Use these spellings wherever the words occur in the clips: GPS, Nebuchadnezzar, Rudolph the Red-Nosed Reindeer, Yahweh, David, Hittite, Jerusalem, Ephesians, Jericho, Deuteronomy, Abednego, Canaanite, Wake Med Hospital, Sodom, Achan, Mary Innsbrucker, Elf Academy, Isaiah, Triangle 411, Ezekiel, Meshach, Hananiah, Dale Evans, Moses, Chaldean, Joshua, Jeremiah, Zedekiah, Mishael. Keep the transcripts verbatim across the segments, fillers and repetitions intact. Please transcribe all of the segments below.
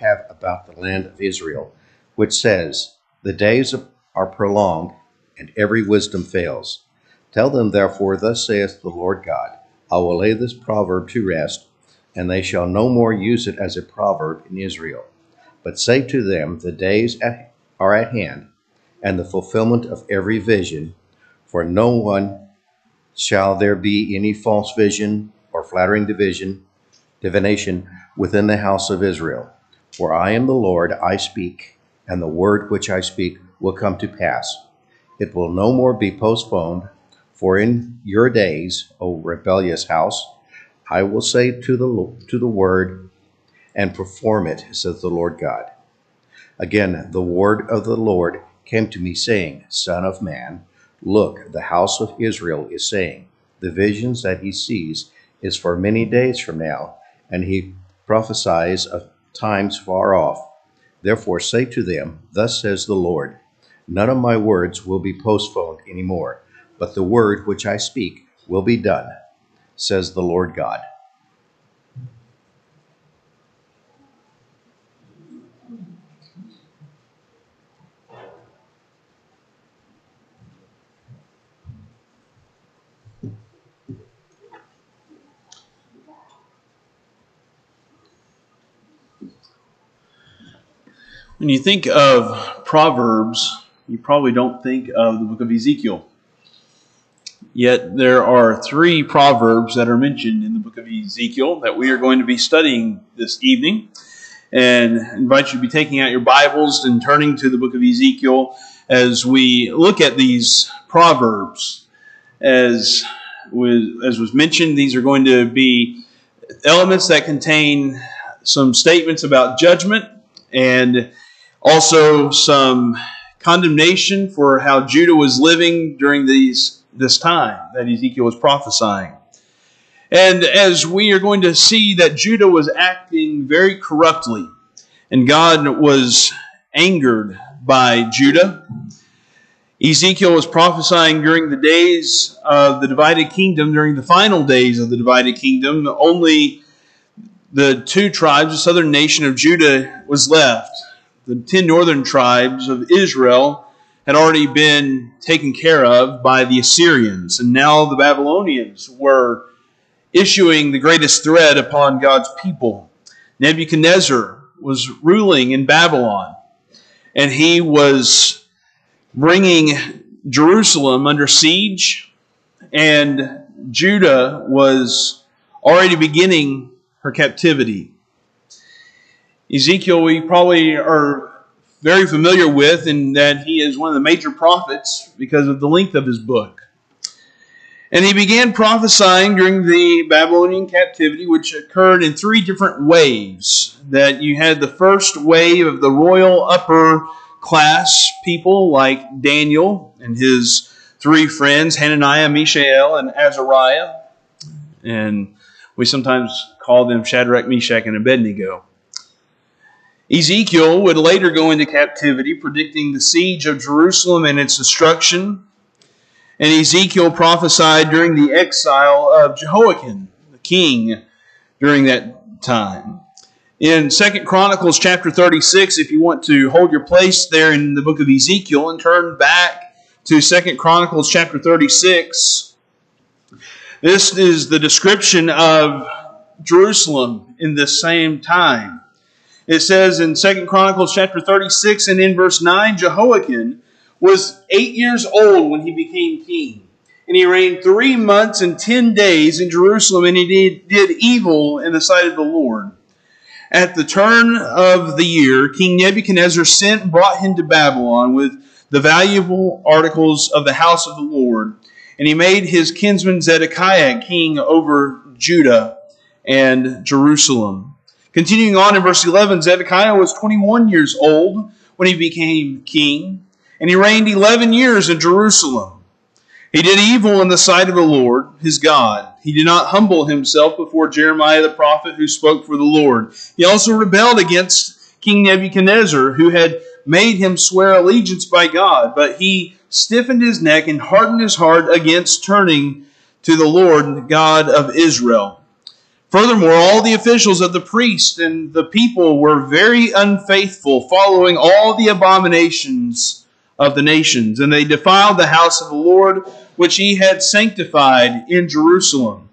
have about the land of Israel, which says, the days are prolonged, and every wisdom fails. Tell them, therefore, thus saith the Lord God, I will lay this proverb to rest, and they shall no more use it as a proverb in Israel. But say to them, the days at, are at hand, and the fulfillment of every vision, for no one shall there be any false vision or flattering division, divination within the house of Israel. For I am the Lord, I speak, and the word which I speak will come to pass. It will no more be postponed, for in your days, O rebellious house, I will say to the, to the word and perform it, says the Lord God. Again, the word of the Lord came to me, saying, Son of man, look, the house of Israel is saying, the visions that he sees is for many days from now, and he prophesies of times far off. Therefore say to them, thus says the Lord, none of my words will be postponed any more, but the word which I speak will be done, says the Lord God. When you think of Proverbs, you probably don't think of the book of Ezekiel. Yet there are three Proverbs that are mentioned in the book of Ezekiel that we are going to be studying this evening. And I invite you to be taking out your Bibles and turning to the book of Ezekiel as we look at these Proverbs. As was, as was mentioned, these are going to be elements that contain some statements about judgment and also some condemnation for how Judah was living during these, this time that Ezekiel was prophesying. And as we are going to see that Judah was acting very corruptly, and God was angered by Judah. Ezekiel was prophesying during the days of the divided kingdom, during the final days of the divided kingdom. Only the two tribes, the southern nation of Judah, was left. The ten northern tribes of Israel had already been taken care of by the Assyrians, and now the Babylonians were issuing the greatest threat upon God's people. Nebuchadnezzar was ruling in Babylon, and he was bringing Jerusalem under siege, and Judah was already beginning her captivity. Ezekiel, we probably are very familiar with, in that he is one of the major prophets because of the length of his book. And he began prophesying during the Babylonian captivity, which occurred in three different waves. That you had the first wave of the royal upper class people like Daniel and his three friends, Hananiah, Mishael, and Azariah. And we sometimes call them Shadrach, Meshach, and Abednego. Ezekiel would later go into captivity, predicting the siege of Jerusalem and its destruction. And Ezekiel prophesied during the exile of Jehoiakim, the king, during that time. In Second Chronicles chapter thirty-six, if you want to hold your place there in the book of Ezekiel and turn back to Second Chronicles chapter thirty-six, this is the description of Jerusalem in this same time. It says in Second Chronicles chapter thirty-six and in verse nine, Jehoiakim was eight years old when he became king, and he reigned three months and ten days in Jerusalem, and he did, did evil in the sight of the Lord. At the turn of the year, King Nebuchadnezzar sent and brought him to Babylon with the valuable articles of the house of the Lord, and he made his kinsman Zedekiah king over Judah and Jerusalem. Continuing on in verse eleven, Zedekiah was twenty-one years old when he became king, and he reigned eleven years in Jerusalem. He did evil in the sight of the Lord, his God. He did not humble himself before Jeremiah the prophet, who spoke for the Lord. He also rebelled against King Nebuchadnezzar, who had made him swear allegiance by God, but he stiffened his neck and hardened his heart against turning to the Lord, God of Israel. Furthermore, all the officials of the priests and the people were very unfaithful, following all the abominations of the nations. And they defiled the house of the Lord, which he had sanctified in Jerusalem.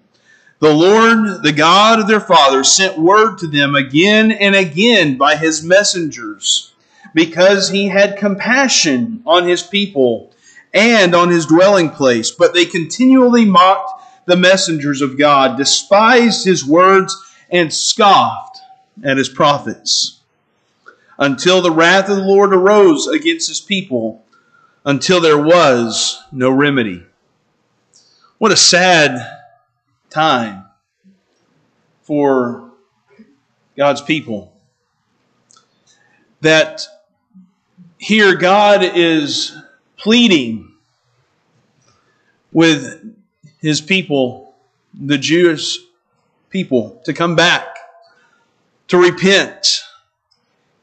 The Lord, the God of their fathers, sent word to them again and again by his messengers, because he had compassion on his people and on his dwelling place. But they continually mocked the messengers of God, despised his words, and scoffed at his prophets, until the wrath of the Lord arose against his people, until there was no remedy. What a sad time for God's people, that here God is pleading with his people, the Jewish people, to come back, to repent.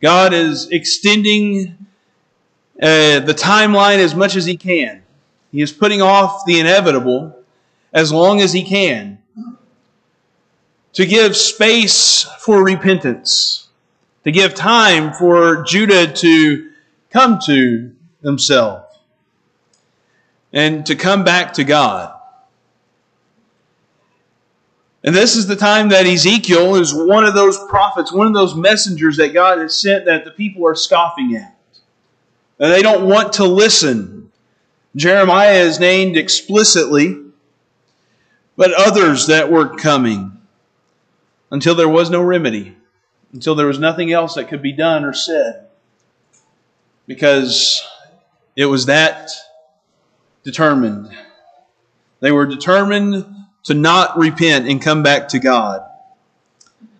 God is extending uh, the timeline as much as he can. He is putting off the inevitable as long as he can, to give space for repentance, to give time for Judah to come to himself and to come back to God. And this is the time that Ezekiel is one of those prophets, one of those messengers that God has sent that the people are scoffing at, and they don't want to listen. Jeremiah is named explicitly, but others that were coming, until there was no remedy, until there was nothing else that could be done or said, because it was that determined. They were determined to not repent and come back to God.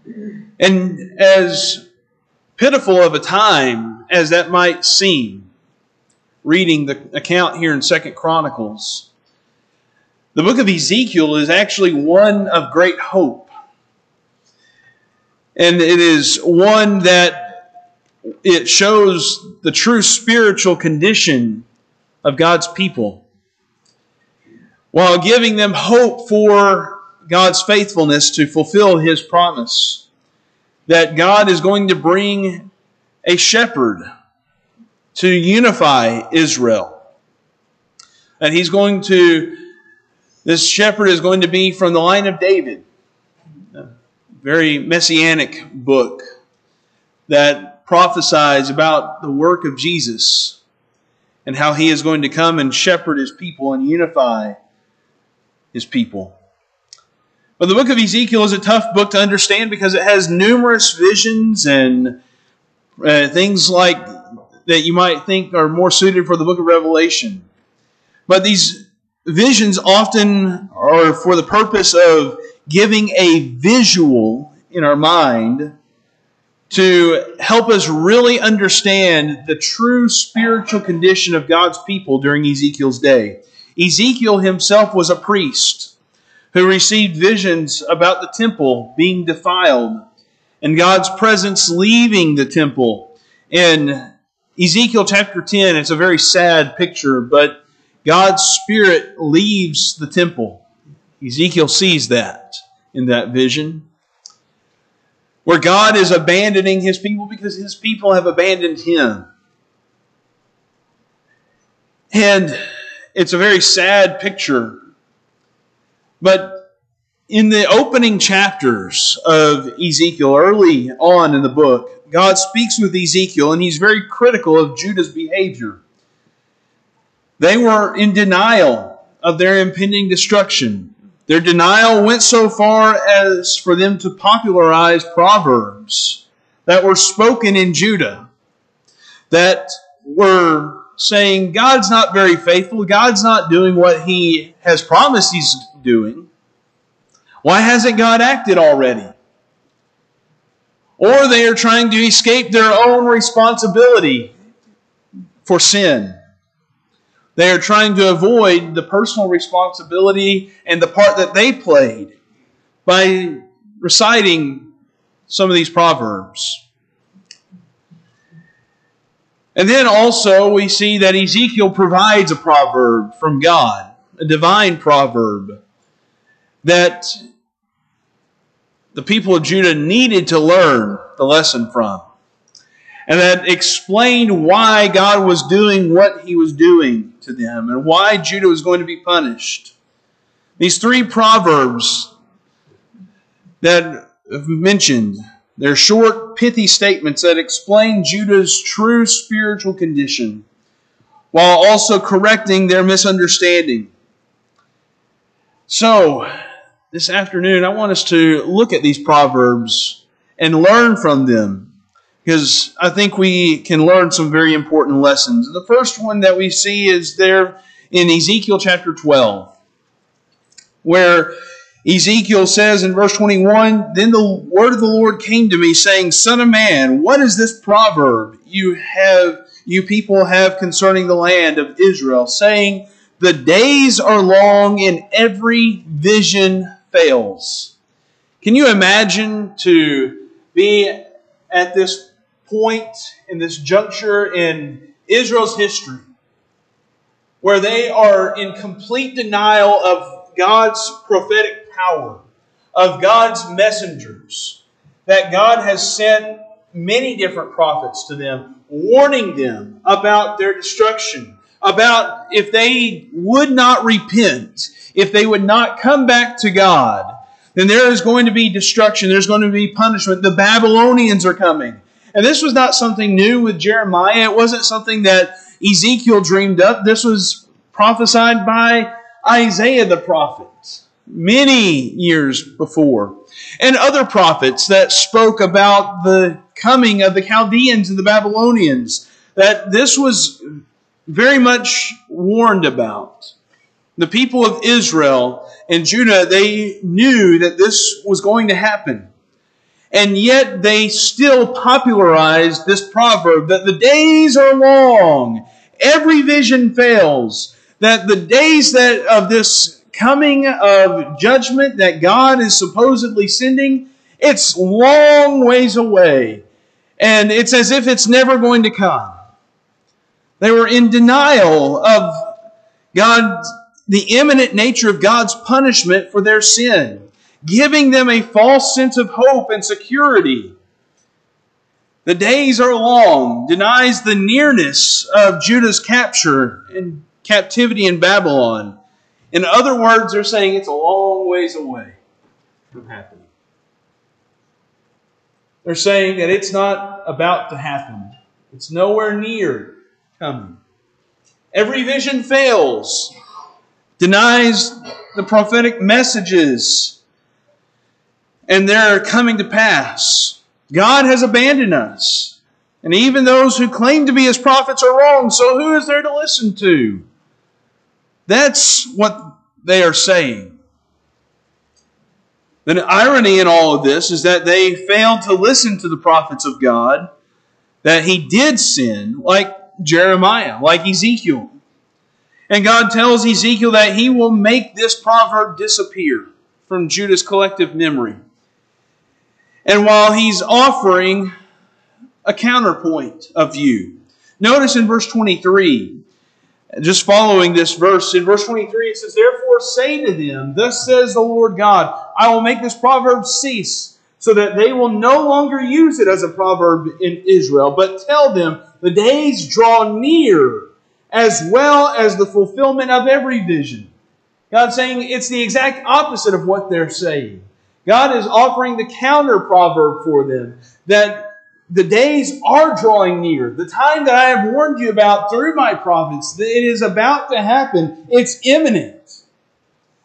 And as pitiful of a time as that might seem, reading the account here in Second Chronicles, the book of Ezekiel is actually one of great hope. And it is one that it shows the true spiritual condition of God's people, while giving them hope for God's faithfulness to fulfill his promise, that God is going to bring a shepherd to unify Israel. And he's going to, this shepherd is going to be from the line of David, a very messianic book that prophesies about the work of Jesus and how he is going to come and shepherd his people and unify his people. But the book of Ezekiel is a tough book to understand, because it has numerous visions and uh, things like that you might think are more suited for the book of Revelation. But these visions often are for the purpose of giving a visual in our mind to help us really understand the true spiritual condition of God's people during Ezekiel's day. Ezekiel himself was a priest who received visions about the temple being defiled and God's presence leaving the temple. In Ezekiel chapter ten, it's a very sad picture, but God's Spirit leaves the temple. Ezekiel sees that in that vision, where God is abandoning his people because his people have abandoned him. And it's a very sad picture. But in the opening chapters of Ezekiel, early on in the book, God speaks with Ezekiel, and he's very critical of Judah's behavior. They were in denial of their impending destruction. Their denial went so far as for them to popularize proverbs that were spoken in Judah that were saying, God's not very faithful. God's not doing what he has promised he's doing. Why hasn't God acted already? Or they are trying to escape their own responsibility for sin. They are trying to avoid the personal responsibility and the part that they played by reciting some of these proverbs. And then also we see that Ezekiel provides a proverb from God, a divine proverb that the people of Judah needed to learn the lesson from. And that explained why God was doing what he was doing to them and why Judah was going to be punished. These three proverbs that I've mentioned, they're short, pithy statements that explain Judah's true spiritual condition while also correcting their misunderstanding. So, this afternoon, I want us to look at these proverbs and learn from them, because I think we can learn some very important lessons. The first one that we see is there in Ezekiel chapter twelve, where Ezekiel says in verse twenty-one, "Then the word of the Lord came to me, saying, Son of man, what is this proverb you have, you people have concerning the land of Israel, saying, the days are long and every vision fails?" Can you imagine to be at this point, in this juncture in Israel's history, where they are in complete denial of God's prophetic power, of God's messengers, that God has sent many different prophets to them, warning them about their destruction, about if they would not repent, if they would not come back to God, then there is going to be destruction. There's going to be punishment. The Babylonians are coming. And this was not something new with Jeremiah. It wasn't something that Ezekiel dreamed up. This was prophesied by Isaiah the prophet many years before. And other prophets that spoke about the coming of the Chaldeans and the Babylonians, that this was very much warned about. The people of Israel and Judah, they knew that this was going to happen. And yet they still popularized this proverb that the days are long, every vision fails, that the days that of this coming of judgment that God is supposedly sending, it's long ways away. And it's as if it's never going to come. They were in denial of God's the imminent nature of God's punishment for their sin, giving them a false sense of hope and security. The days are long denies the nearness of Judah's capture and captivity in Babylon. In other words, they're saying it's a long ways away from happening. They're saying that it's not about to happen. It's nowhere near coming. Every vision fails. Denies the prophetic messages, and they're coming to pass. God has abandoned us, and even those who claim to be his prophets are wrong, so who is there to listen to? That's what they are saying. The irony in all of this is that they failed to listen to the prophets of God, that he did sin, like Jeremiah, like Ezekiel. And God tells Ezekiel that he will make this proverb disappear from Judah's collective memory. And while he's offering a counterpoint of view, notice in verse twenty-three, just following this verse, in verse twenty-three it says, "Therefore say to them, thus says the Lord God, I will make this proverb cease, so that they will no longer use it as a proverb in Israel, but tell them, the days draw near, as well as the fulfillment of every vision." God's saying it's the exact opposite of what they're saying. God is offering the counter proverb for them, that the days are drawing near. The time that I have warned you about through my prophets, that it is about to happen. It's imminent.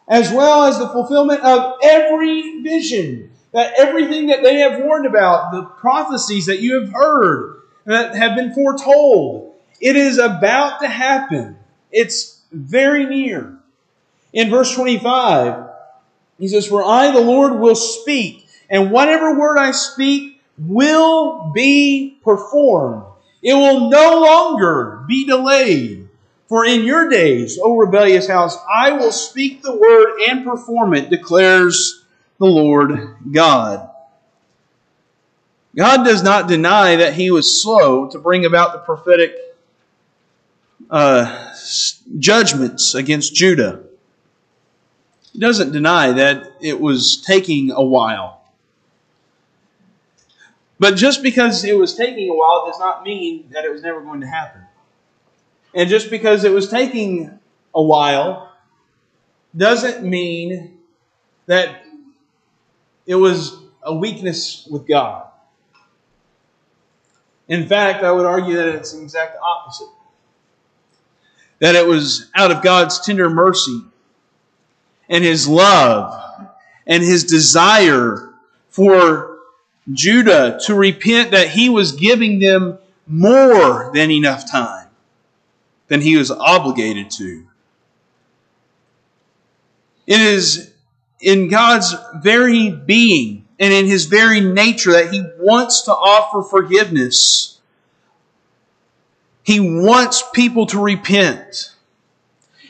As well as the fulfillment of every vision, that everything that they have warned about, the prophecies that you have heard, that have been foretold, it is about to happen. It's very near. In verse twenty-five, he says, "For I, the Lord, will speak, and whatever word I speak will be performed. It will no longer be delayed. For in your days, O rebellious house, I will speak the word and perform it, declares the Lord God." God does not deny that he was slow to bring about the prophetic Uh, judgments against Judah. He doesn't deny that it was taking a while But just because it was taking a while does not mean that it was never going to happen. And just because it was taking a while doesn't mean that it was a weakness with God. In fact, I would argue that it's the exact opposite. That it was out of God's tender mercy and His love and His desire for Judah to repent that He was giving them more than enough time than He was obligated to. It is in God's very being and in His very nature that He wants to offer forgiveness. He wants people to repent.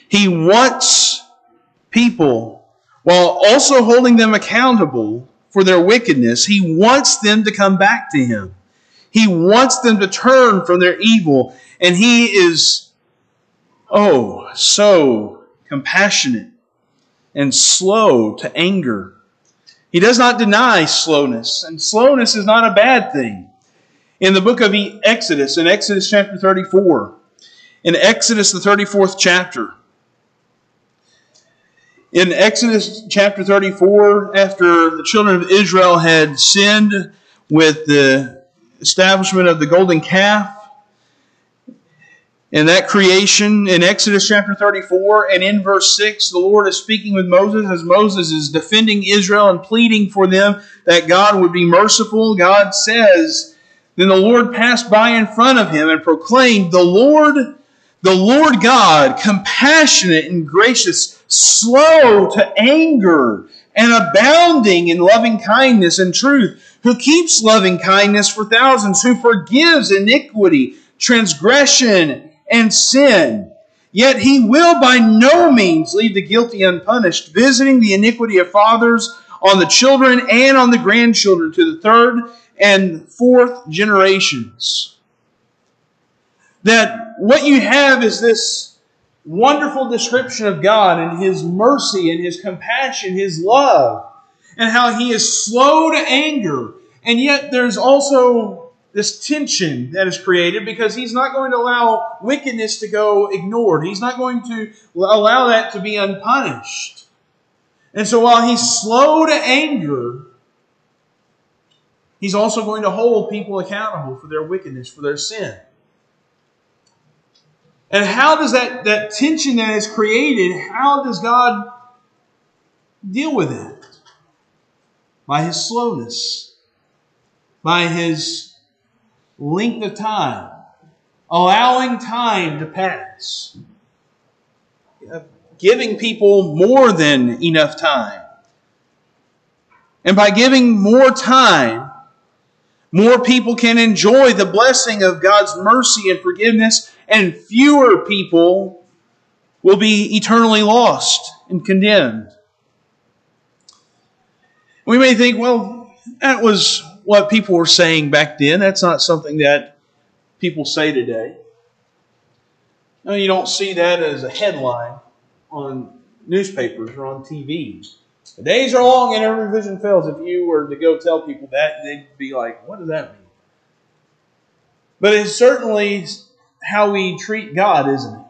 He wants people, while also holding them accountable for their wickedness, He wants them to come back to Him. He wants them to turn from their evil. And He is, oh, so compassionate and slow to anger. He does not deny slowness, and slowness is not a bad thing. In the book of Exodus, in Exodus chapter thirty-four, in Exodus the thirty-fourth chapter, in Exodus chapter thirty-four, after the children of Israel had sinned with the establishment of the golden calf, in that creation, in Exodus chapter thirty-four and in verse six, the Lord is speaking with Moses as Moses is defending Israel and pleading for them that God would be merciful. God says, "Then the Lord passed by in front of him and proclaimed, the Lord, the Lord God, compassionate and gracious, slow to anger and abounding in loving kindness and truth, who keeps loving kindness for thousands, who forgives iniquity, transgression, and sin. Yet He will by no means leave the guilty unpunished, visiting the iniquity of fathers on the children and on the grandchildren to the third and fourth generations." That what you have is this wonderful description of God and His mercy and His compassion, His love, and how He is slow to anger. And yet there's also this tension that is created because He's not going to allow wickedness to go ignored. He's not going to allow that to be unpunished. And so while He's slow to anger, He's also going to hold people accountable for their wickedness, for their sin. And how does that, that tension that is created, how does God deal with it? By His slowness. By His length of time, allowing time to pass, giving people more than enough time. And by giving more time, more people can enjoy the blessing of God's mercy and forgiveness, and fewer people will be eternally lost and condemned. We may think, well, that was what people were saying back then. That's not something that people say today. No, you don't see that as a headline on newspapers or on T V. The days are long and every vision fails. If you were to go tell people that, they'd be like, what does that mean? But it's certainly how we treat God, isn't it?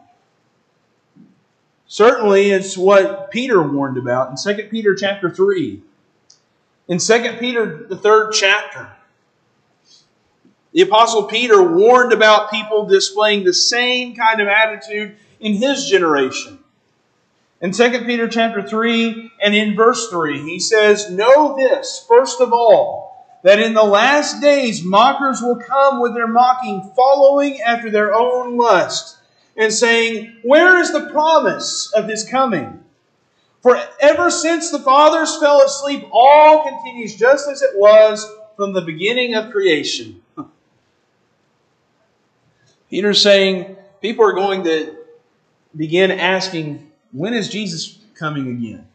Certainly it's what Peter warned about in Second Peter chapter three. In Second Peter, the third chapter, the Apostle Peter warned about people displaying the same kind of attitude in his generation. In Second Peter chapter three and in verse three, he says, "Know this, first of all, that in the last days mockers will come with their mocking, following after their own lust, and saying, 'Where is the promise of His coming? For ever since the fathers fell asleep, all continues just as it was from the beginning of creation.'" Peter's saying people are going to begin asking, when is Jesus coming again?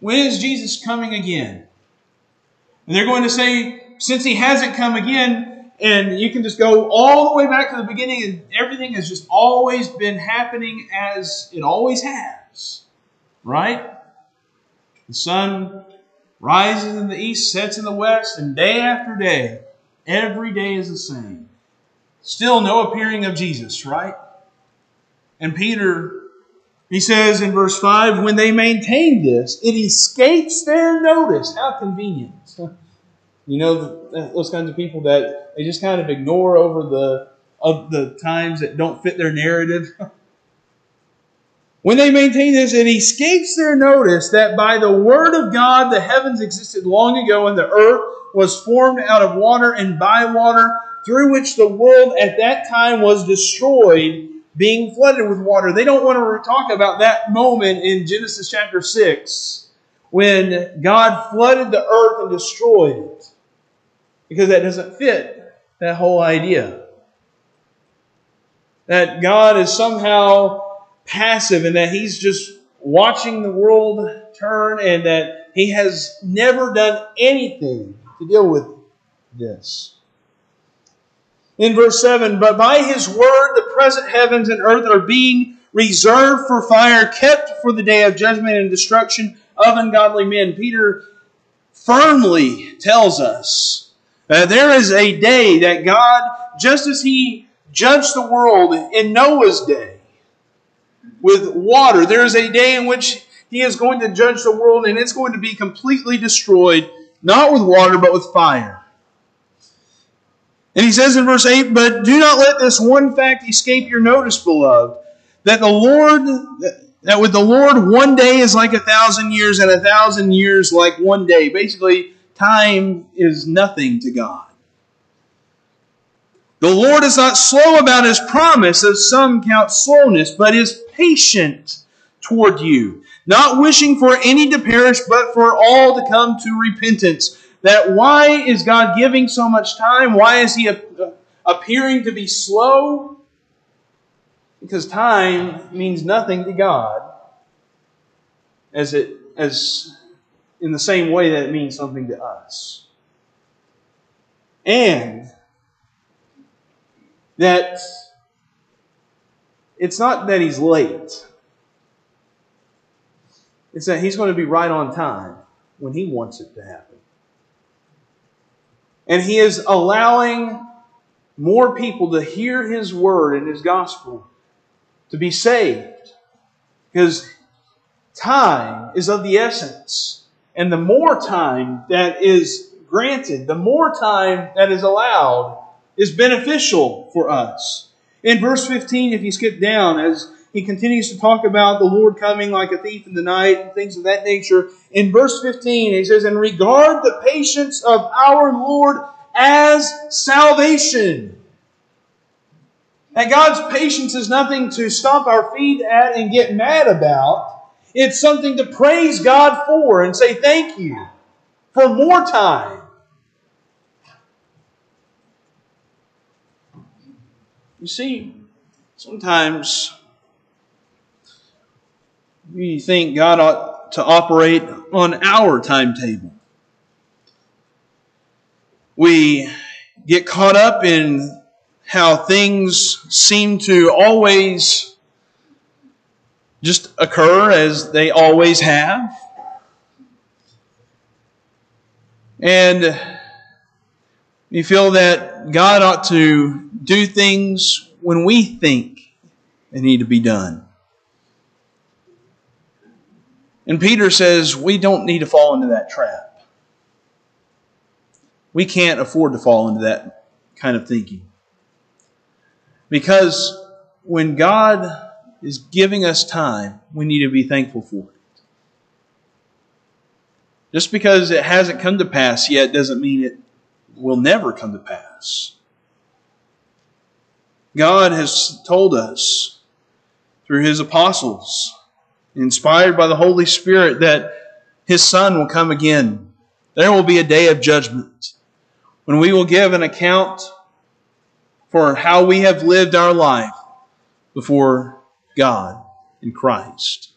When is Jesus coming again? And they're going to say, since He hasn't come again, and you can just go all the way back to the beginning, and everything has just always been happening as it always has. Right? The sun rises in the east, sets in the west, and day after day, every day is the same. Still no appearing of Jesus, right? And Peter, he says in verse five, when they maintain this, it escapes their notice. How convenient. You know, those kinds of people that they just kind of ignore over the of the times that don't fit their narrative. When they maintain this, it escapes their notice that by the word of God the heavens existed long ago, and the earth was formed out of water and by water, through which the world at that time was destroyed, being flooded with water. They don't want to talk about that moment in Genesis chapter six when God flooded the earth and destroyed it, because that doesn't fit that whole idea. That God is somehow passive and that he's just watching the world turn and that he has never done anything to deal with this. In verse seven, but by his word the present heavens and earth are being reserved for fire, kept for the day of judgment and destruction of ungodly men. Peter firmly tells us that there is a day that God, just as he judged the world in Noah's day, with water, there is a day in which he is going to judge the world, and it's going to be completely destroyed, not with water, but with fire. And he says in verse eight, but do not let this one fact escape your notice, beloved, that the Lord, that with the Lord one day is like a thousand years, and a thousand years like one day. Basically, time is nothing to God. The Lord is not slow about his promise, as some count slowness, but is patient toward you, not wishing for any to perish, but for all to come to repentance. That why is God giving so much time? Why is he appearing to be slow? Because time means nothing to God, as it as in the same way that it means something to us. And that it's not that he's late. It's that he's going to be right on time when he wants it to happen. And he is allowing more people to hear his word and his gospel to be saved. Because time is of the essence. And the more time that is granted, the more time that is allowed, is beneficial for us. In verse fifteen, if you skip down, as he continues to talk about the Lord coming like a thief in the night and things of that nature, in verse fifteen, he says, and regard the patience of our Lord as salvation. That God's patience is nothing to stomp our feet at and get mad about. It's something to praise God for and say thank you for more time. You see, sometimes we think God ought to operate on our timetable. We get caught up in how things seem to always just occur as they always have. And we feel that God ought to do things when we think they need to be done. And Peter says we don't need to fall into that trap. We can't afford to fall into that kind of thinking. Because when God is giving us time, we need to be thankful for it. Just because it hasn't come to pass yet doesn't mean it will never come to pass. God has told us through his apostles, inspired by the Holy Spirit, that his Son will come again. There will be a day of judgment when we will give an account for how we have lived our life before God in Christ.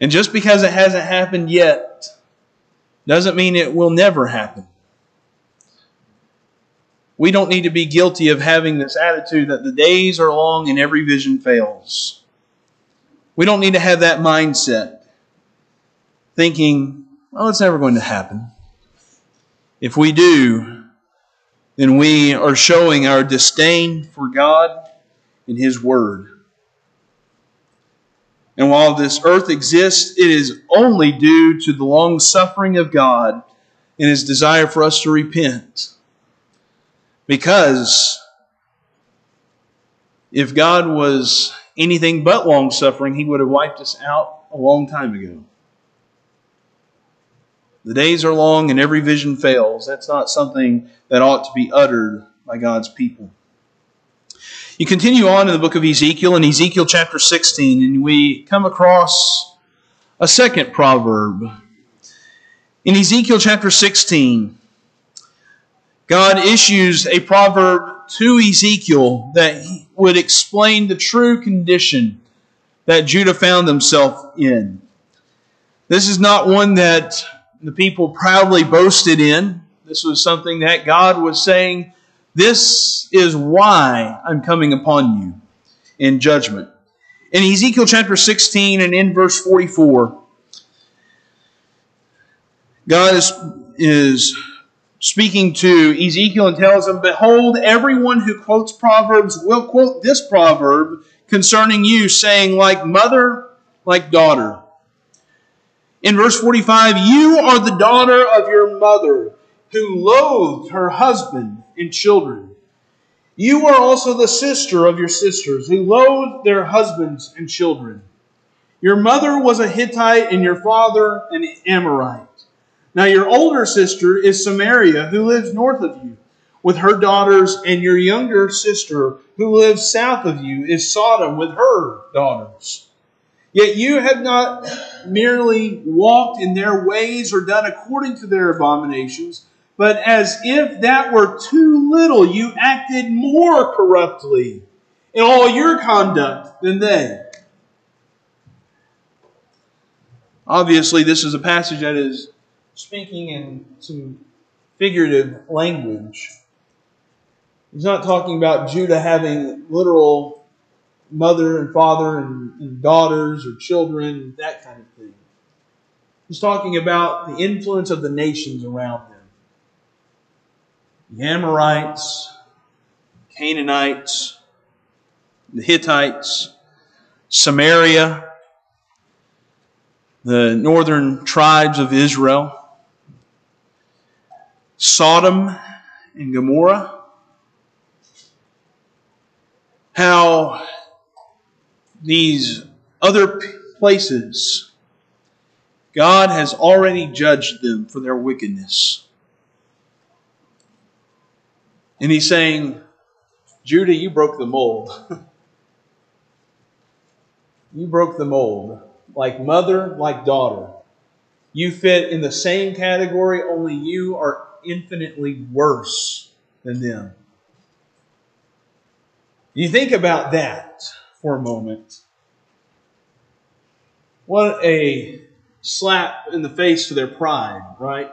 And just because it hasn't happened yet doesn't mean it will never happen. We don't need to be guilty of having this attitude that the days are long and every vision fails. We don't need to have that mindset, thinking Well, it's never going to happen. If we do, then we are showing our disdain for God and His Word. And while this earth exists, it is only due to the long suffering of God and His desire for us to repent. Because if God was anything but long suffering, He would have wiped us out a long time ago. The days are long and every vision fails. That's not something that ought to be uttered by God's people. You continue on in the book of Ezekiel, in Ezekiel chapter sixteen, and we come across a second proverb. In Ezekiel chapter sixteen, God issues a proverb to Ezekiel that would explain the true condition that Judah found himself in. This is not one that the people proudly boasted in. This was something that God was saying, this is why I'm coming upon you in judgment. In Ezekiel chapter sixteen and in verse forty-four, God is, is speaking to Ezekiel and tells him, behold, everyone who quotes Proverbs will quote this proverb concerning you, saying, like mother, like daughter. In verse forty-five, you are the daughter of your mother, who loathed her husband and children. You are also the sister of your sisters, who loathed their husbands and children. Your mother was a Hittite, and your father an Amorite. Now your older sister is Samaria, who lives north of you, with her daughters, and your younger sister, who lives south of you, is Sodom, with her daughters. Yet you have not merely walked in their ways or done according to their abominations, but as if that were too little, you acted more corruptly in all your conduct than they. Obviously, this is a passage that is speaking in some figurative language. He's not talking about Judah having literal mother and father and, and daughters or children, that kind of thing. He's talking about the influence of the nations around them. The Amorites, Canaanites, the Hittites, Samaria, the northern tribes of Israel, Sodom and Gomorrah. How these other places, God has already judged them for their wickedness. And He's saying, Judah, you broke the mold. You broke the mold. Like mother, like daughter. You fit in the same category, only you are infinitely worse than them. You think about that for a moment. What a slap in the face to their pride, right?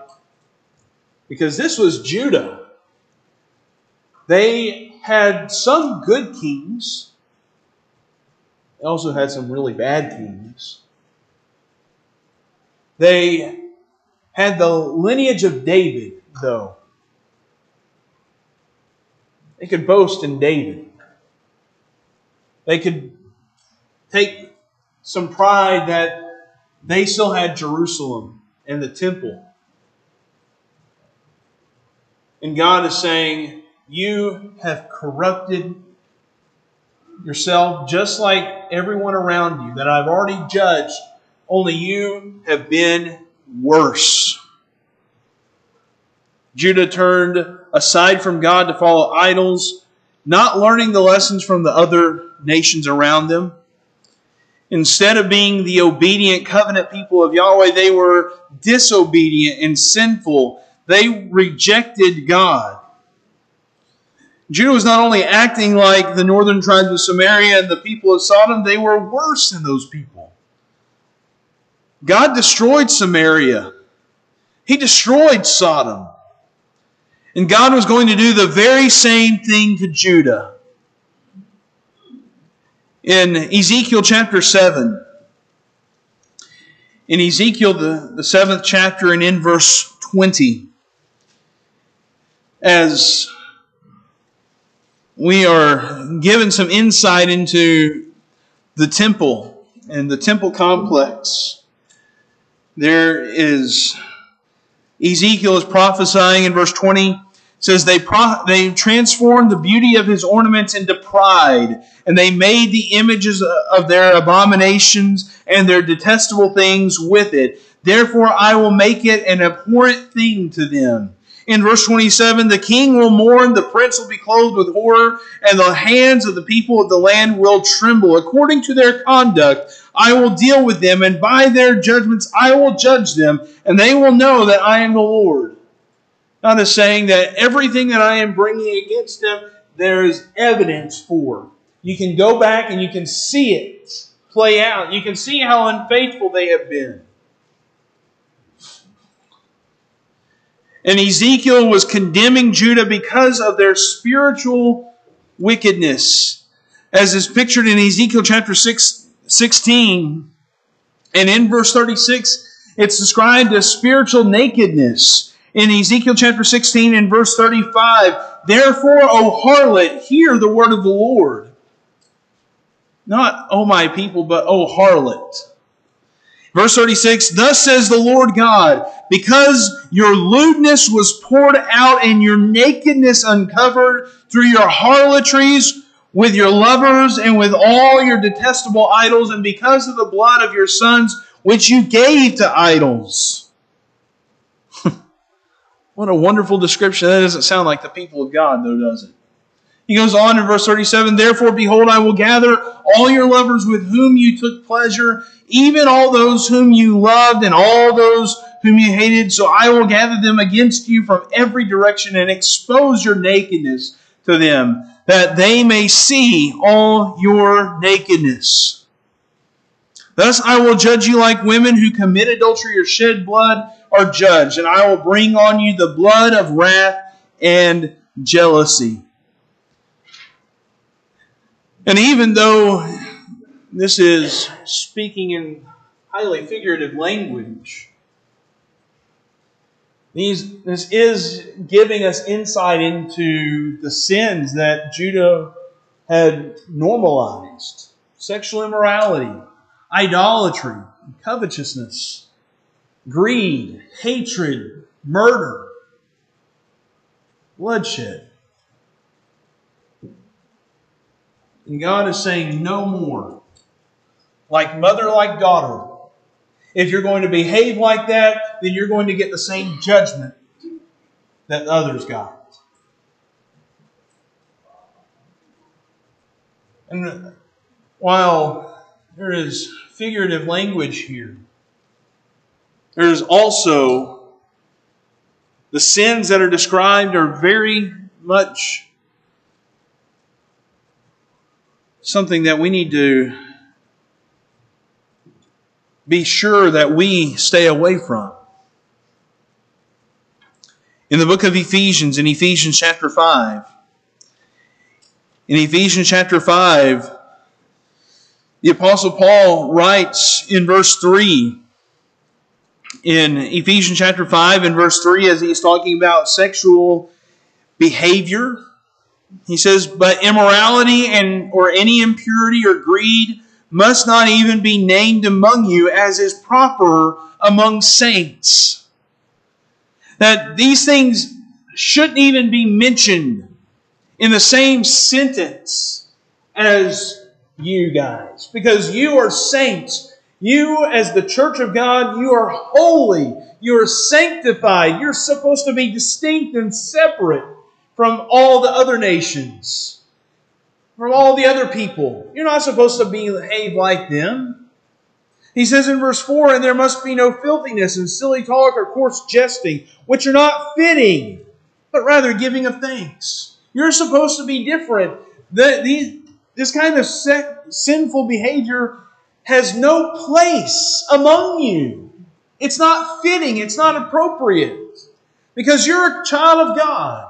Because this was Judah. They had some good kings. They also had some really bad kings. They had the lineage of David, though. They could boast in David. They could take some pride that they still had Jerusalem and the temple. And God is saying, you have corrupted yourself just like everyone around you that I've already judged, only you have been worse. Judah turned aside from God to follow idols, not learning the lessons from the other nations around them. Instead of being the obedient covenant people of Yahweh, they were disobedient and sinful. They rejected God. Judah was not only acting like the northern tribes of Samaria and the people of Sodom, they were worse than those people. God destroyed Samaria. He destroyed Sodom. And God was going to do the very same thing to Judah. In Ezekiel chapter seven, in Ezekiel, the, the seventh chapter, and in verse twenty, as we are given some insight into the temple and the temple complex. There is, Ezekiel is prophesying in verse twenty. It says, they, pro- they transformed the beauty of his ornaments into pride, and they made the images of their abominations and their detestable things with it. Therefore I will make it an abhorrent thing to them. In verse twenty-seven, the king will mourn, the prince will be clothed with horror, and the hands of the people of the land will tremble. According to their conduct, I will deal with them, and by their judgments I will judge them, and they will know that I am the Lord. Not as saying that everything that I am bringing against them, there is evidence for. You can go back and you can see it play out. You can see how unfaithful they have been. And Ezekiel was condemning Judah because of their spiritual wickedness, as is pictured in Ezekiel chapter six, sixteen. And in verse thirty-six, it's described as spiritual nakedness. In Ezekiel chapter sixteen and verse thirty-five, therefore, O harlot, hear the word of the Lord. Not, O my people, but O harlot. Verse thirty-six, thus says the Lord God, because your lewdness was poured out and your nakedness uncovered through your harlotries with your lovers and with all your detestable idols, and because of the blood of your sons which you gave to idols. What a wonderful description. That doesn't sound like the people of God, though, does it? He goes on in verse thirty-seven, therefore, behold, I will gather all your lovers with whom you took pleasure, even all those whom you loved and all those whom you hated. So I will gather them against you from every direction and expose your nakedness to them, that they may see all your nakedness. Thus I will judge you like women who commit adultery or shed blood are judged, and I will bring on you the blood of wrath and jealousy. And even though this is speaking in highly figurative language, these, this is giving us insight into the sins that Judah had normalized. Sexual immorality, idolatry, covetousness, greed, hatred, murder, bloodshed. And God is saying no more. Like mother, like daughter. If you're going to behave like that, then you're going to get the same judgment that others got. And while there is figurative language here, there is also the sins that are described are very much something that we need to be sure that we stay away from. In the book of Ephesians, in Ephesians chapter five, in Ephesians chapter five, the Apostle Paul writes in verse three, in Ephesians chapter five and verse three, as he's talking about sexual behavior, he says, but immorality and or any impurity or greed must not even be named among you, as is proper among saints. That these things shouldn't even be mentioned in the same sentence as you guys, because you are saints. You, as the church of God, you are holy. You are sanctified. You're supposed to be distinct and separate from all the other nations, from all the other people. You're not supposed to behave like them. He says in verse four, and there must be no filthiness and silly talk or coarse jesting, which are not fitting, but rather giving of thanks. You're supposed to be different. The, the, this kind of sec, sinful behavior has no place among you. It's not fitting. It's not appropriate, because you're a child of God.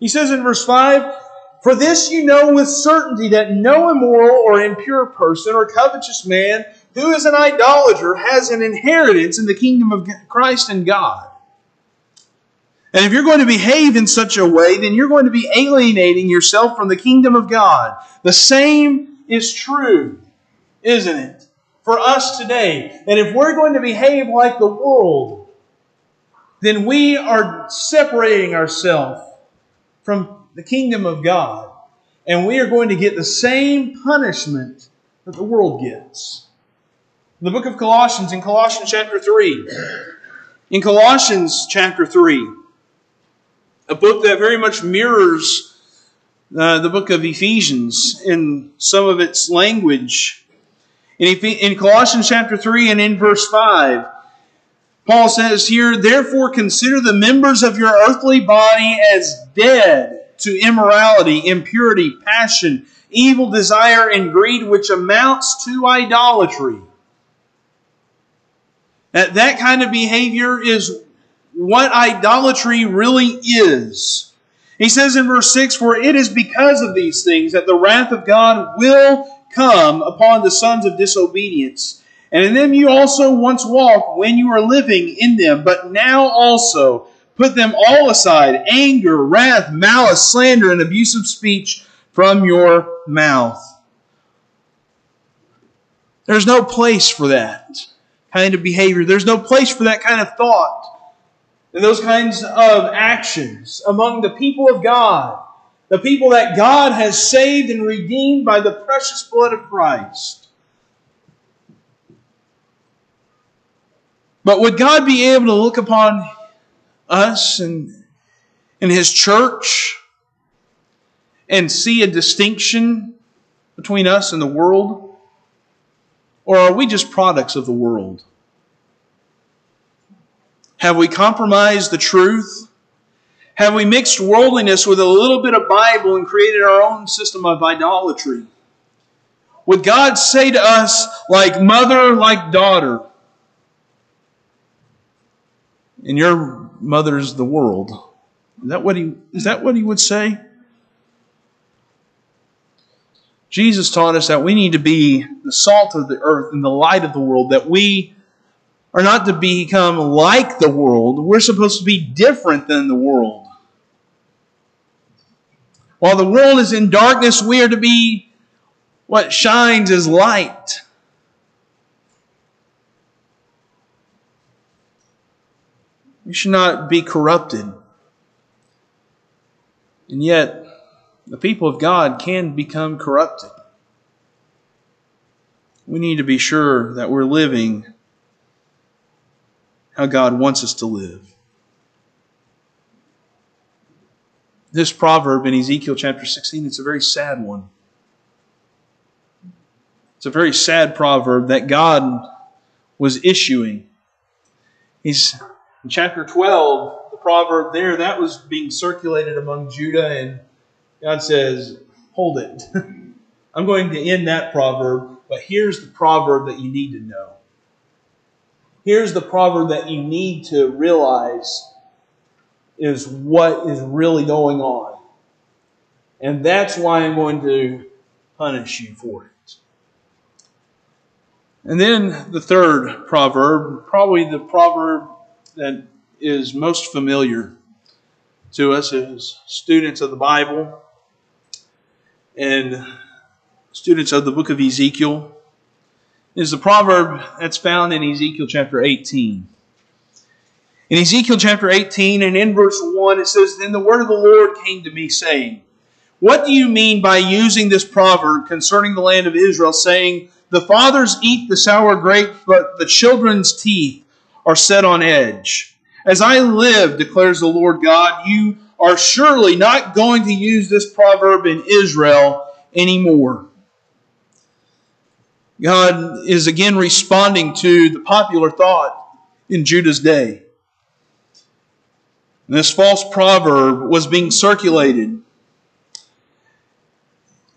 He says in verse five, for this you know with certainty, that no immoral or impure person or covetous man who is an idolater has an inheritance in the kingdom of Christ and God. And if you're going to behave in such a way, then you're going to be alienating yourself from the kingdom of God. The same is true, isn't it, for us today? And if we're going to behave like the world, then we are separating ourselves from the kingdom of God. And we are going to get the same punishment that the world gets. In the book of Colossians, in Colossians chapter three, in Colossians chapter three, a book that very much mirrors uh, the book of Ephesians in some of its language. In, in Colossians chapter three and in verse five, Paul says here, "Therefore consider the members of your earthly body as dead to immorality, impurity, passion, evil desire, and greed, which amounts to idolatry." That, that kind of behavior is what idolatry really is. He says in verse six, "For it is because of these things that the wrath of God will come upon the sons of disobedience. And in them you also once walked when you were living in them, but now also put them all aside, anger, wrath, malice, slander, and abusive speech from your mouth." There's no place for that kind of behavior. There's no place for that kind of thought and those kinds of actions among the people of God, the people that God has saved and redeemed by the precious blood of Christ. But would God be able to look upon us and, and His church and see a distinction between us and the world? Or are we just products of the world? Have we compromised the truth? Have we mixed worldliness with a little bit of Bible and created our own system of idolatry? Would God say to us, like mother, like daughter, and your mother's the world? Is that what he, is that what he would say? Jesus taught us that we need to be the salt of the earth and the light of the world, that we are not to become like the world. We're supposed to be different than the world. While the world is in darkness, we are to be what shines as light. We should not be corrupted. And yet, the people of God can become corrupted. We need to be sure that we're living how God wants us to live. This proverb in Ezekiel chapter sixteen, it's a very sad one. It's a very sad proverb that God was issuing. He's in chapter twelve, the proverb there, that was being circulated among Judah, and God says, hold it. I'm going to end that proverb, but here's the proverb that you need to know. Here's the proverb that you need to realize is what is really going on. And that's why I'm going to punish you for it. And then the third proverb, probably the proverb that is most familiar to us as students of the Bible and students of the book of Ezekiel, is the proverb that's found in Ezekiel chapter eighteen. In Ezekiel chapter eighteen and in verse one, it says, "Then the word of the Lord came to me, saying, what do you mean by using this proverb concerning the land of Israel, saying, the fathers eat the sour grape, but the children's teeth are set on edge? As I live, declares the Lord God, you are surely not going to use this proverb in Israel anymore." God is again responding to the popular thought in Judah's day. This false proverb was being circulated.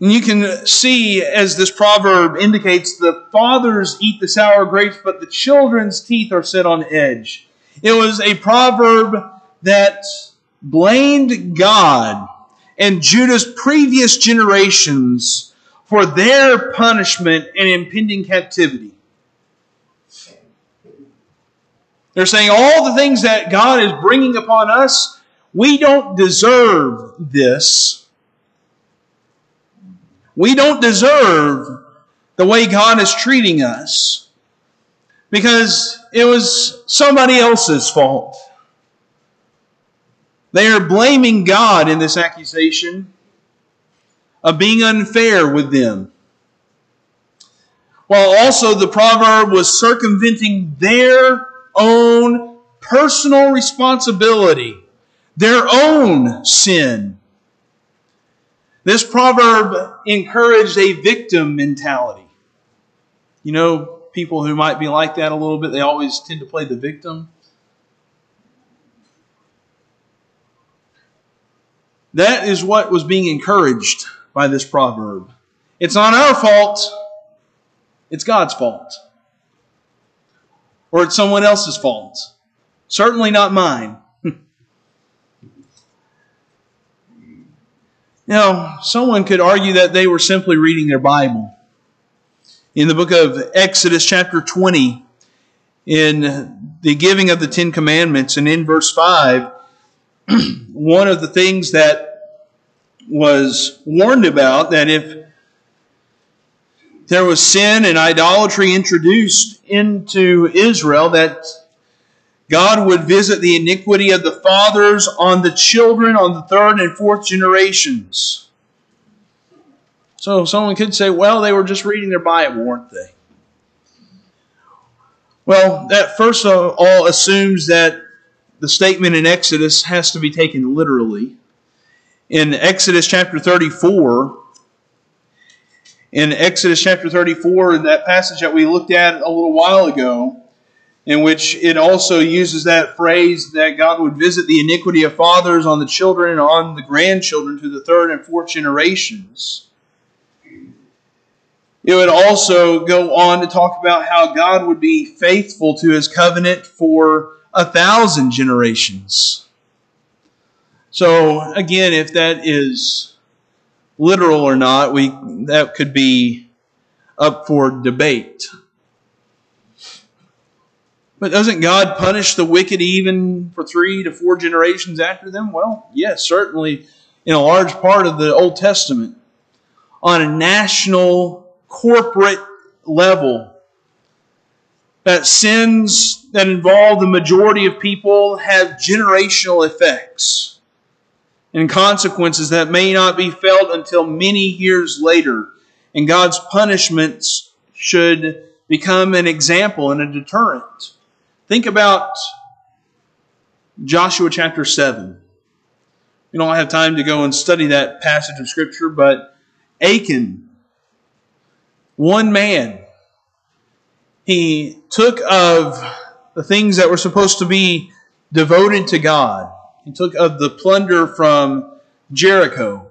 And you can see, as this proverb indicates, the fathers eat the sour grapes, but the children's teeth are set on edge. It was a proverb that blamed God and Judah's previous generations for their punishment and impending captivity. They're saying all the things that God is bringing upon us, we don't deserve this. We don't deserve the way God is treating us because it was somebody else's fault. They are blaming God in this accusation of being unfair with them. While also the proverb was circumventing their own personal responsibility, their own sin. This proverb encouraged a victim mentality. You know, people who might be like that a little bit, they always tend to play the victim. That is what was being encouraged by this proverb. It's not our fault. It's God's fault. Or it's someone else's fault. Certainly not mine. Now, someone could argue that they were simply reading their Bible. In the book of Exodus chapter twenty, in the giving of the Ten Commandments, and in verse five, one of the things that was warned about, that if there was sin and idolatry introduced into Israel, that God would visit the iniquity of the fathers on the children, on the third and fourth generations. So someone could say, well, they were just reading their Bible, weren't they? Well, that first of all assumes that the statement in Exodus has to be taken literally. In Exodus chapter thirty-four, in Exodus chapter thirty-four, in that passage that we looked at a little while ago, in which it also uses that phrase that God would visit the iniquity of fathers on the children and on the grandchildren to the third and fourth generations. It would also go on to talk about how God would be faithful to His covenant for a thousand generations. So again, if that is literal or not, we that could be up for debate. But doesn't God punish the wicked even for three to four generations after them? Well, yes, certainly in a large part of the Old Testament. On a national, corporate level, that sins that involve the majority of people have generational effects and consequences that may not be felt until many years later. And God's punishments should become an example and a deterrent. Think about Joshua chapter seven. We don't have time to go and study that passage of Scripture, but Achan, one man, he took of the things that were supposed to be devoted to God. He took of the plunder from Jericho.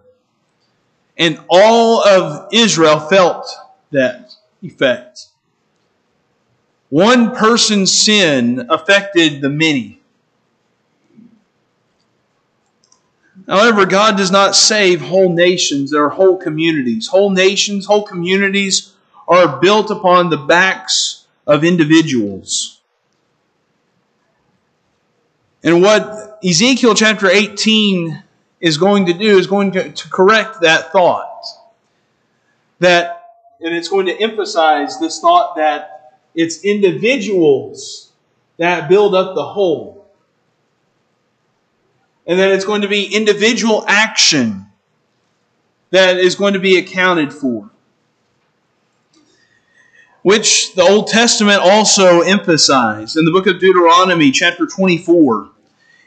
And all of Israel felt that effect. One person's sin affected the many. However, God does not save whole nations or whole communities. Whole nations, whole communities are built upon the backs of individuals. And what Ezekiel chapter eighteen is going to do is going to, to correct that thought. That, and it's going to emphasize this thought that it's individuals that build up the whole. And that it's going to be individual action that is going to be accounted for, which the Old Testament also emphasized in the book of Deuteronomy chapter twenty-four.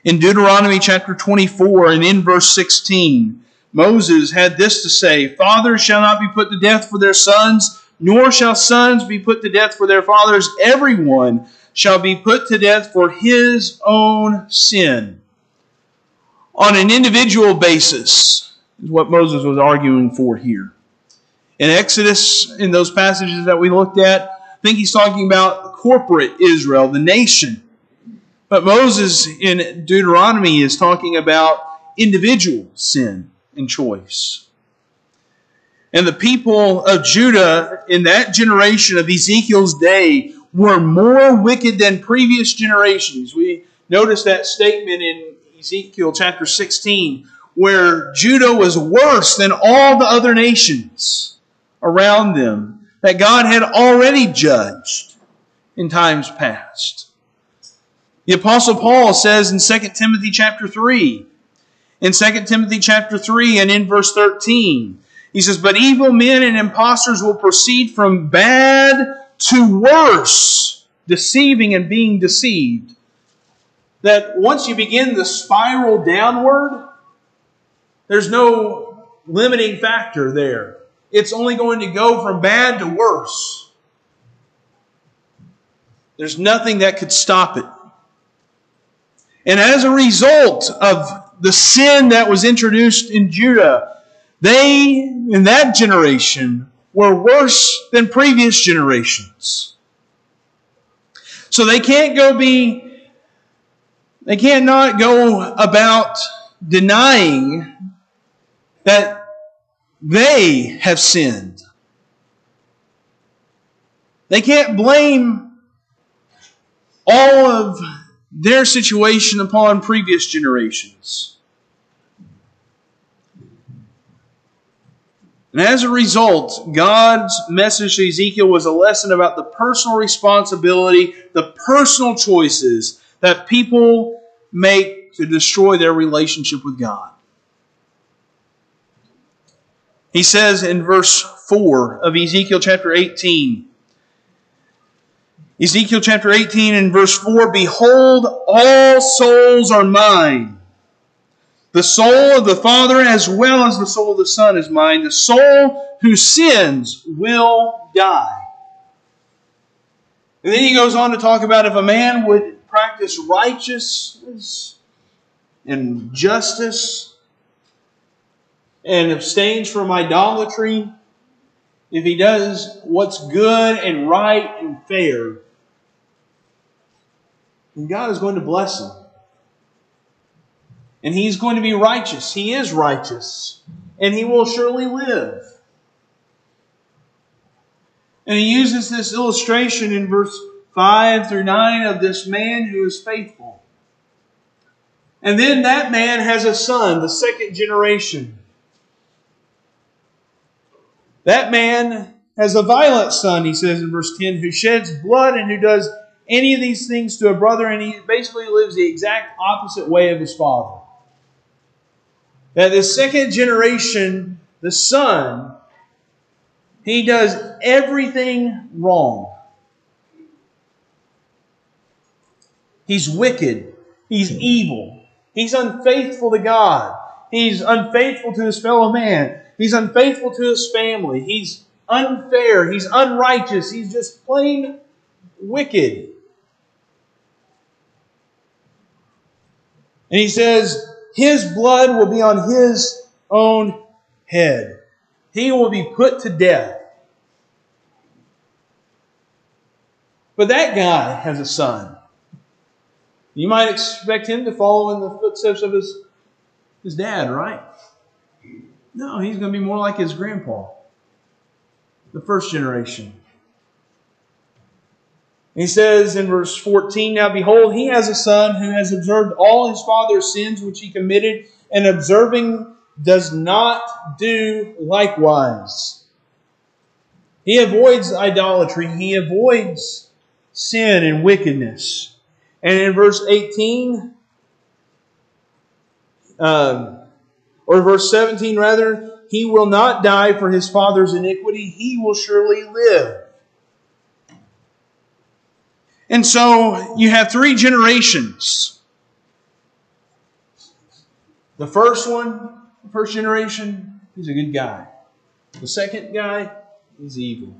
In Deuteronomy chapter twenty-four and in verse sixteen, Moses had this to say, "Fathers shall not be put to death for their sons, nor shall sons be put to death for their fathers. Everyone shall be put to death for his own sin." On an individual basis is what Moses was arguing for here. In Exodus, in those passages that we looked at, I think he's talking about corporate Israel, the nation. But Moses in Deuteronomy is talking about individual sin and choice. And the people of Judah in that generation of Ezekiel's day were more wicked than previous generations. We notice that statement in Ezekiel chapter sixteen, where Judah was worse than all the other nations around them, that God had already judged in times past. The Apostle Paul says in Second Timothy chapter three, in Second Timothy chapter three and in verse thirteen, he says, "But evil men and impostors will proceed from bad to worse, deceiving and being deceived." That once you begin the spiral downward, there's no limiting factor there. It's only going to go from bad to worse. There's nothing that could stop it. And as a result of the sin that was introduced in Judah, they, in that generation, were worse than previous generations. So they can't go be, they cannot go about denying that they have sinned. They can't blame all of their situation upon previous generations. And as a result, God's message to Ezekiel was a lesson about the personal responsibility, the personal choices that people make to destroy their relationship with God. He says in verse four of Ezekiel chapter eighteen, Ezekiel chapter eighteen and verse four, "Behold, all souls are mine. The soul of the Father as well as the soul of the Son is mine. The soul who sins will die." And then he goes on to talk about if a man would practice righteousness and justice and abstains from idolatry, if he does what's good and right and fair, then God is going to bless him. And he's going to be righteous. He is righteous. And he will surely live. And he uses this illustration in verse five through nine of this man who is faithful. And then that man has a son, the second generation. That man has a violent son, he says in verse ten, who sheds blood and who does any of these things to a brother, and he basically lives the exact opposite way of his father. That the second generation, the son, he does everything wrong. He's wicked. He's evil. He's unfaithful to God. He's unfaithful to his fellow man. He's unfaithful to his family. He's unfair. He's unrighteous. He's just plain wicked. And he says, his blood will be on his own head. He will be put to death. But that guy has a son. You might expect him to follow in the footsteps of his, his dad, right? No, he's going to be more like his grandpa, the first generation. He says in verse fourteen, "Now behold, he has a son who has observed all his father's sins which he committed, and observing does not do likewise. He avoids idolatry. He avoids sin and wickedness." And in verse eighteen, um, or verse seventeen rather, "He will not die for his father's iniquity. He will surely live." And so you have three generations. The first one, the first generation, he's a good guy. The second guy, he's evil.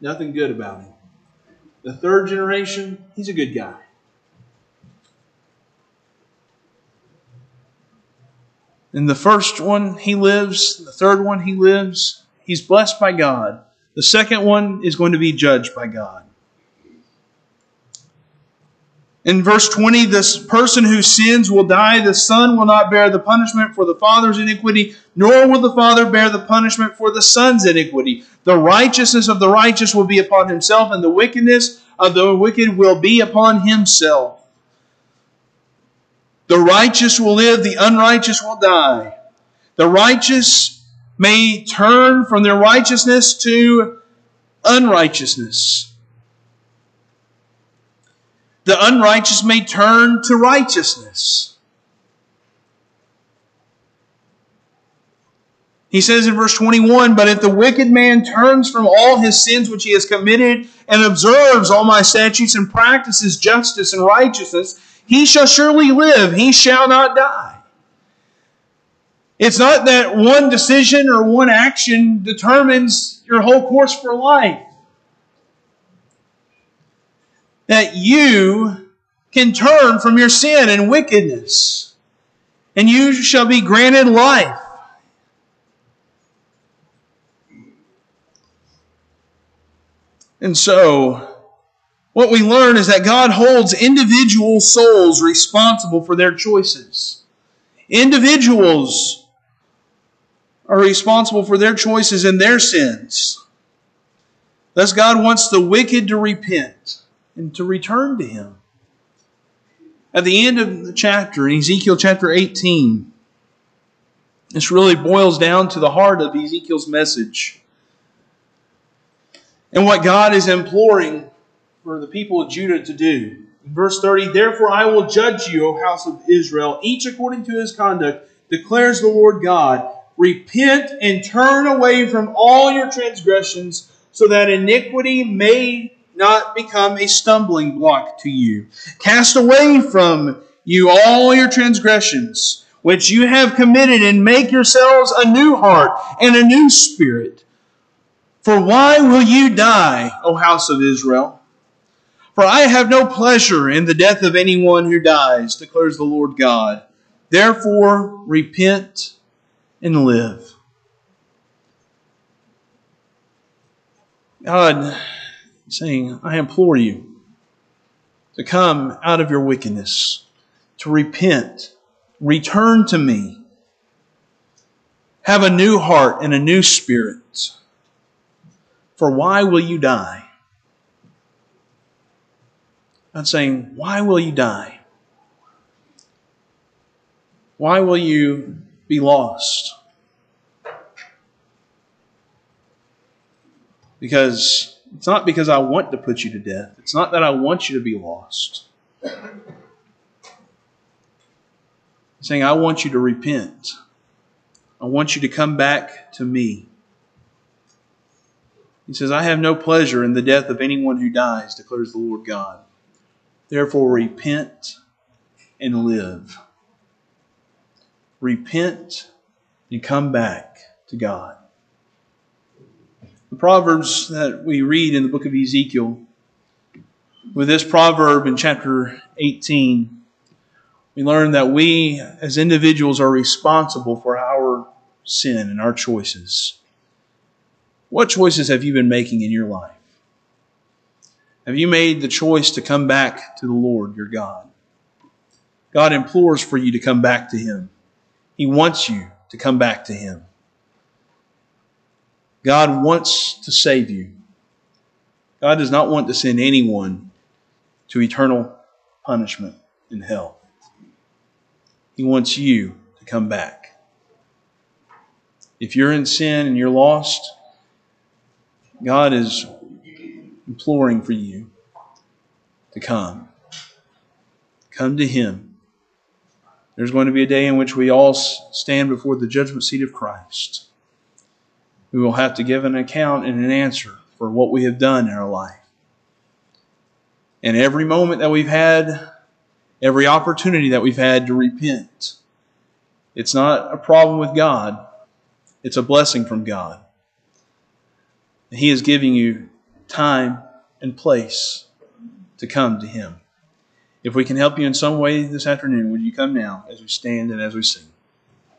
Nothing good about him. The third generation, he's a good guy. In the first one, he lives. The third one, he lives. He's blessed by God. The second one is going to be judged by God. In verse twenty, "This person who sins will die. The son will not bear the punishment for the father's iniquity, nor will the father bear the punishment for the son's iniquity. The righteousness of the righteous will be upon himself, and the wickedness of the wicked will be upon himself. The righteous will live, the unrighteous will die. The righteous may turn from their righteousness to unrighteousness. The unrighteous may turn to righteousness. He says in verse twenty-one, "But if the wicked man turns from all his sins which he has committed and observes all my statutes and practices justice and righteousness, he shall surely live, he shall not die." It's not that one decision or one action determines your whole course for life. That you can turn from your sin and wickedness, and you shall be granted life. And so, what we learn is that God holds individual souls responsible for their choices. Individuals are responsible for their choices and their sins. Thus, God wants the wicked to repent and to return to Him. At the end of the chapter, in Ezekiel chapter eighteen, this really boils down to the heart of Ezekiel's message. And what God is imploring for the people of Judah to do. In verse thirty, "Therefore I will judge you, O house of Israel, each according to his conduct, declares the Lord God. Repent and turn away from all your transgressions, so that iniquity may not become a stumbling block to you. Cast away from you all your transgressions, which you have committed, and make yourselves a new heart and a new spirit. For why will you die, O house of Israel? For I have no pleasure in the death of anyone who dies, declares the Lord God. Therefore, repent and live." God is saying, I implore you to come out of your wickedness, to repent, return to me, have a new heart and a new spirit. For why will you die? God's saying, why will you die? Why will you be lost? Because it's not because I want to put you to death. It's not that I want you to be lost. I'm saying, I want you to repent. I want you to come back to me. He says, I have no pleasure in the death of anyone who dies, declares the Lord God. Therefore, repent and live. Repent and come back to God. The Proverbs that we read in the book of Ezekiel, with this proverb in chapter eighteen, we learn that we as individuals are responsible for our sin and our choices. What choices have you been making in your life? Have you made the choice to come back to the Lord your God? God implores for you to come back to Him. He wants you to come back to Him. God wants to save you. God does not want to send anyone to eternal punishment in hell. He wants you to come back. If you're in sin and you're lost, God is imploring for you to come. Come to Him. There's going to be a day in which we all stand before the judgment seat of Christ. We will have to give an account and an answer for what we have done in our life. And every moment that we've had, every opportunity that we've had to repent, it's not a problem with God. It's a blessing from God. He is giving you time and place to come to Him. If we can help you in some way this afternoon, would you come now as we stand and as we sing?